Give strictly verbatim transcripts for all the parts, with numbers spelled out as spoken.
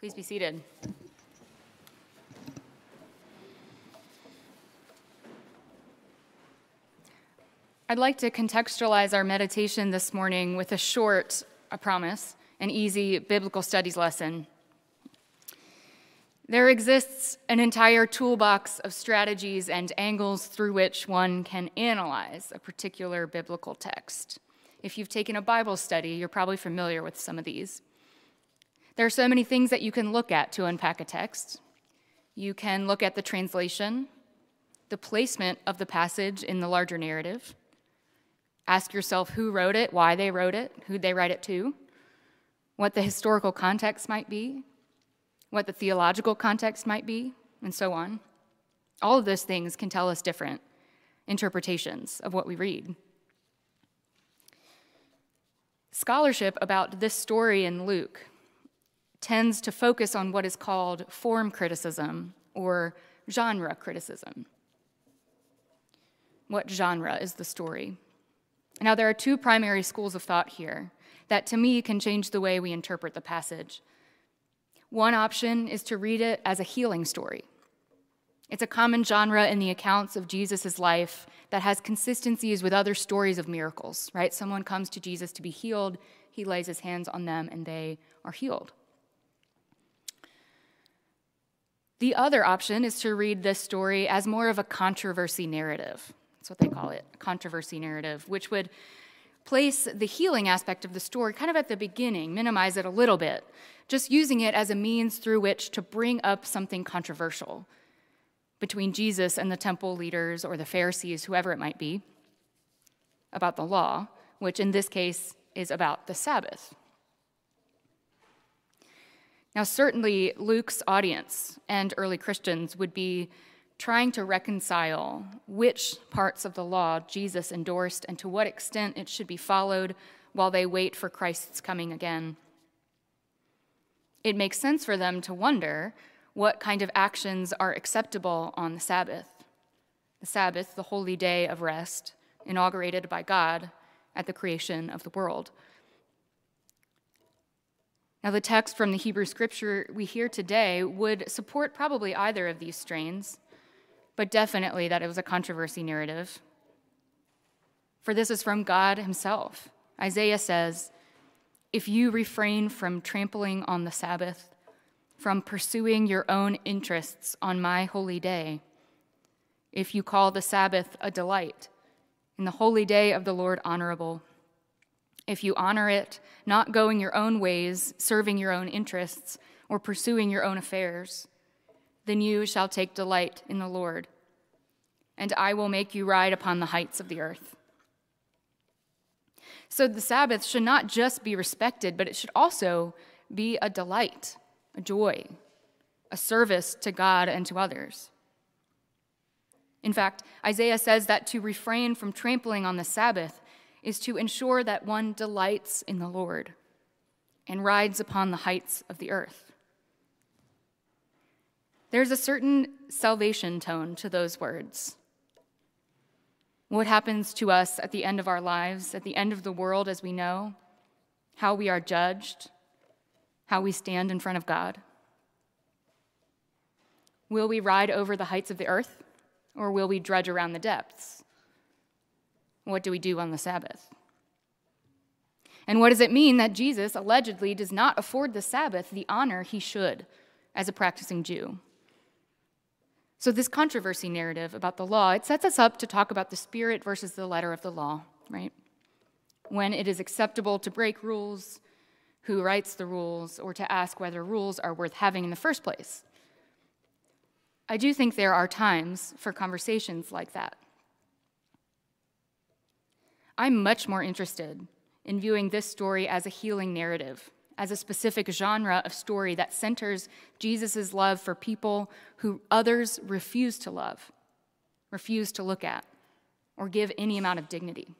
Please be seated. I'd like to contextualize our meditation this morning with a short, I promise, an easy biblical studies lesson. There exists an entire toolbox of strategies and angles through which one can analyze a particular biblical text. If you've taken a Bible study, you're probably familiar with some of these. There are so many things that you can look at to unpack a text. You can look at the translation, the placement of the passage in the larger narrative. Ask yourself who wrote it, why they wrote it, who'd they write it to, what the historical context might be, what the theological context might be, and so on. All of those things can tell us different interpretations of what we read. Scholarship about this story in Luke tends to focus on what is called form criticism or genre criticism. What genre is the story? Now, there are two primary schools of thought here that, to me, can change the way we interpret the passage. One option is to read it as a healing story. It's a common genre in the accounts of Jesus' life that has consistencies with other stories of miracles, right? Someone comes to Jesus to be healed, he lays his hands on them, and they are healed. The other option is to read this story as more of a controversy narrative. That's what they call it, a controversy narrative, which would place the healing aspect of the story kind of at the beginning, minimize it a little bit, just using it as a means through which to bring up something controversial between Jesus and the temple leaders or the Pharisees, whoever it might be, about the law, which in this case is about the Sabbath. Now, certainly Luke's audience and early Christians would be trying to reconcile which parts of the law Jesus endorsed and to what extent it should be followed while they wait for Christ's coming again. It makes sense for them to wonder what kind of actions are acceptable on the Sabbath. The Sabbath, the holy day of rest, inaugurated by God at the creation of the world. Now, the text from the Hebrew scripture we hear today would support probably either of these strains, but definitely that it was a controversy narrative. For this is from God himself. Isaiah says, "If you refrain from trampling on the Sabbath, from pursuing your own interests on my holy day, if you call the Sabbath a delight, and the holy day of the Lord honorable, if you honor it, not going your own ways, serving your own interests, or pursuing your own affairs, then you shall take delight in the Lord, and I will make you ride upon the heights of the earth." So the Sabbath should not just be respected, but it should also be a delight, a joy, a service to God and to others. In fact, Isaiah says that to refrain from trampling on the Sabbath is to ensure that one delights in the Lord and rides upon the heights of the earth. There's a certain salvation tone to those words. What happens to us at the end of our lives, at the end of the world as we know, how we are judged, how we stand in front of God. Will we ride over the heights of the earth, or will we drudge around the depths? What do we do on the Sabbath? And what does it mean that Jesus allegedly does not afford the Sabbath the honor he should as a practicing Jew? So this controversy narrative about the law, it sets us up to talk about the spirit versus the letter of the law, right? When it is acceptable to break rules, who writes the rules, or to ask whether rules are worth having in the first place. I do think there are times for conversations like that. I'm much more interested in viewing this story as a healing narrative, as a specific genre of story that centers Jesus' love for people who others refuse to love, refuse to look at, or give any amount of dignity.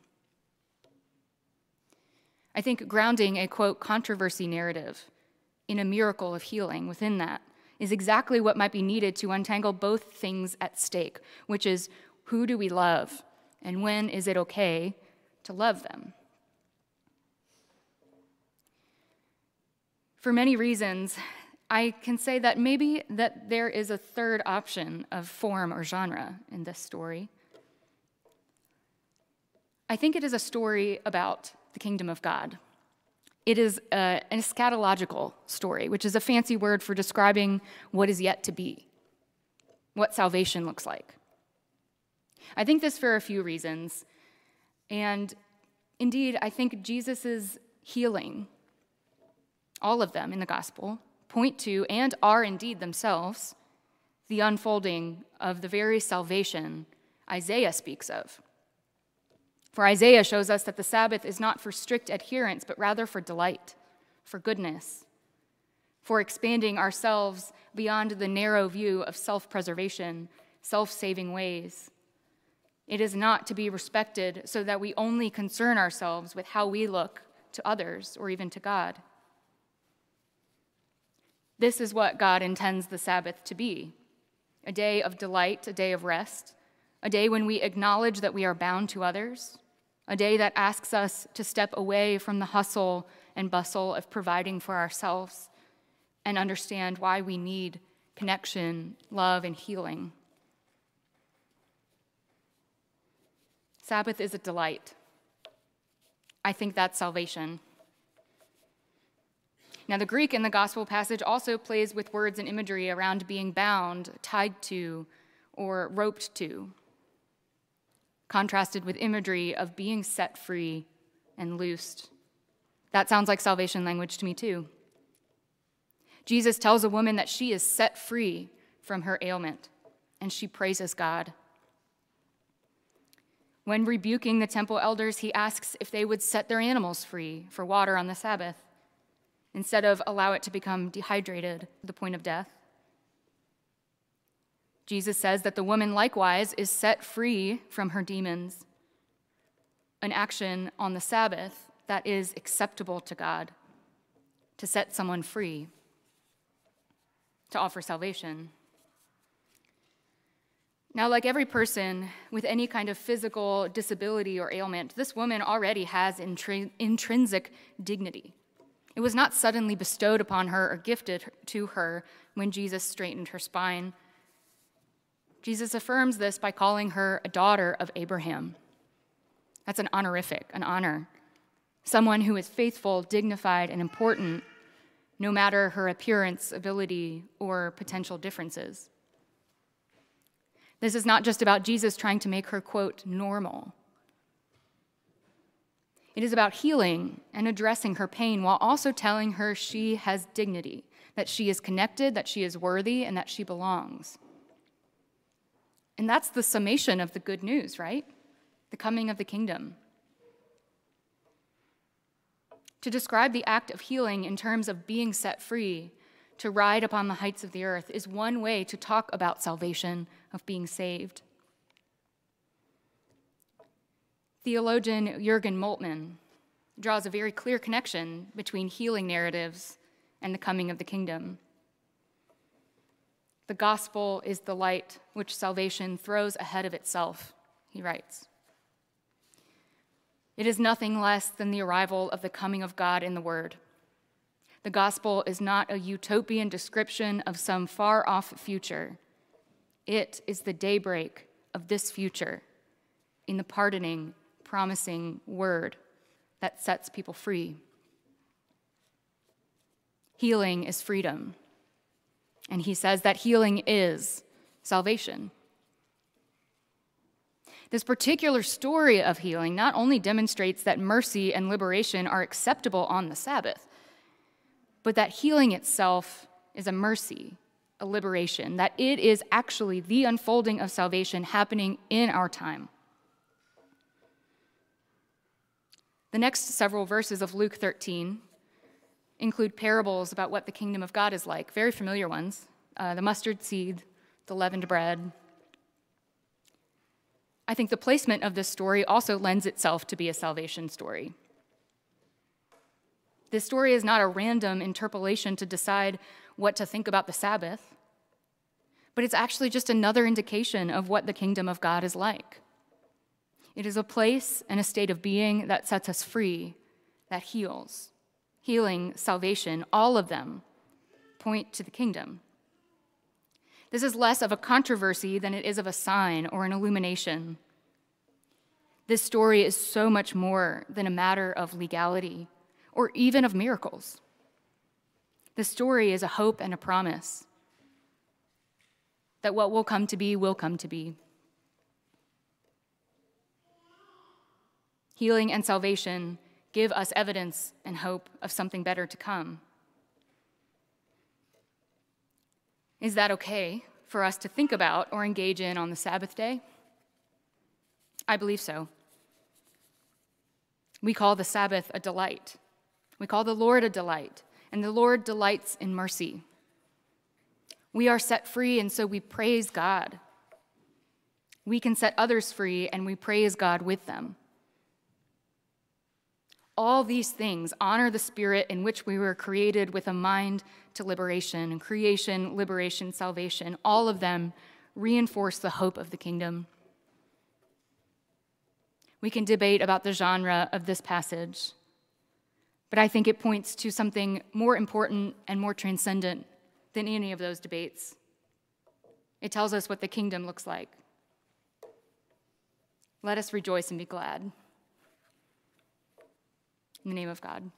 I think grounding a, quote, controversy narrative in a miracle of healing within that is exactly what might be needed to untangle both things at stake, which is, who do we love, and when is it okay to love them? For many reasons, I can say that maybe that there is a third option of form or genre in this story. I think it is a story about the kingdom of God. It is a, an eschatological story, which is a fancy word for describing what is yet to be, what salvation looks like. I think this for a few reasons, and indeed, I think Jesus's healing, all of them in the gospel, point to and are indeed themselves the unfolding of the very salvation Isaiah speaks of. For Isaiah shows us that the Sabbath is not for strict adherence, but rather for delight, for goodness, for expanding ourselves beyond the narrow view of self-preservation, self-saving ways. It is not to be respected so that we only concern ourselves with how we look to others or even to God. This is what God intends the Sabbath to be, a day of delight, a day of rest, a day when we acknowledge that we are bound to others, a day that asks us to step away from the hustle and bustle of providing for ourselves and understand why we need connection, love, and healing. Sabbath is a delight. I think that's salvation. Now, the Greek in the gospel passage also plays with words and imagery around being bound, tied to, or roped to, contrasted with imagery of being set free and loosed. That sounds like salvation language to me, too. Jesus tells a woman that she is set free from her ailment, and she praises God. When rebuking the temple elders, he asks if they would set their animals free for water on the Sabbath, instead of allow it to become dehydrated to the point of death. Jesus says that the woman likewise is set free from her demons, an action on the Sabbath that is acceptable to God, to set someone free, to offer salvation. Now, like every person with any kind of physical disability or ailment, this woman already has intri- intrinsic dignity. It was not suddenly bestowed upon her or gifted to her when Jesus straightened her spine. Jesus affirms this by calling her a daughter of Abraham. That's an honorific, an honor. Someone who is faithful, dignified, and important, no matter her appearance, ability, or potential differences. This is not just about Jesus trying to make her, quote, normal. It is about healing and addressing her pain while also telling her she has dignity, that she is connected, that she is worthy, and that she belongs. And that's the summation of the good news, right? The coming of the kingdom. To describe the act of healing in terms of being set free, to ride upon the heights of the earth, is one way to talk about salvation, of being saved. Theologian Jürgen Moltmann draws a very clear connection between healing narratives and the coming of the kingdom. The gospel is the light which salvation throws ahead of itself, he writes. It is nothing less than the arrival of the coming of God in the Word. The gospel is not a utopian description of some far-off future. It is the daybreak of this future in the pardoning, promising word that sets people free. Healing is freedom. And he says that healing is salvation. This particular story of healing not only demonstrates that mercy and liberation are acceptable on the Sabbath, but that healing itself is a mercy, a liberation, that it is actually the unfolding of salvation happening in our time. The next several verses of Luke thirteen include parables about what the kingdom of God is like, very familiar ones, uh, the mustard seed, the leavened bread. I think the placement of this story also lends itself to be a salvation story. This story is not a random interpolation to decide what to think about the Sabbath, but it's actually just another indication of what the kingdom of God is like. It is a place and a state of being that sets us free, that heals. Healing, salvation, all of them point to the kingdom. This is less of a controversy than it is of a sign or an illumination. This story is so much more than a matter of legality or even of miracles. The story is a hope and a promise that what will come to be will come to be. Healing and salvation give us evidence and hope of something better to come. Is that okay for us to think about or engage in on the Sabbath day? I believe so. We call the Sabbath a delight. We call the Lord a delight, and the Lord delights in mercy. We are set free, and so we praise God. We can set others free, and we praise God with them. All these things honor the spirit in which we were created, with a mind to liberation, and creation, liberation, salvation. All of them reinforce the hope of the kingdom. We can debate about the genre of this passage, but I think it points to something more important and more transcendent than any of those debates. It tells us what the kingdom looks like. Let us rejoice and be glad. In the name of God.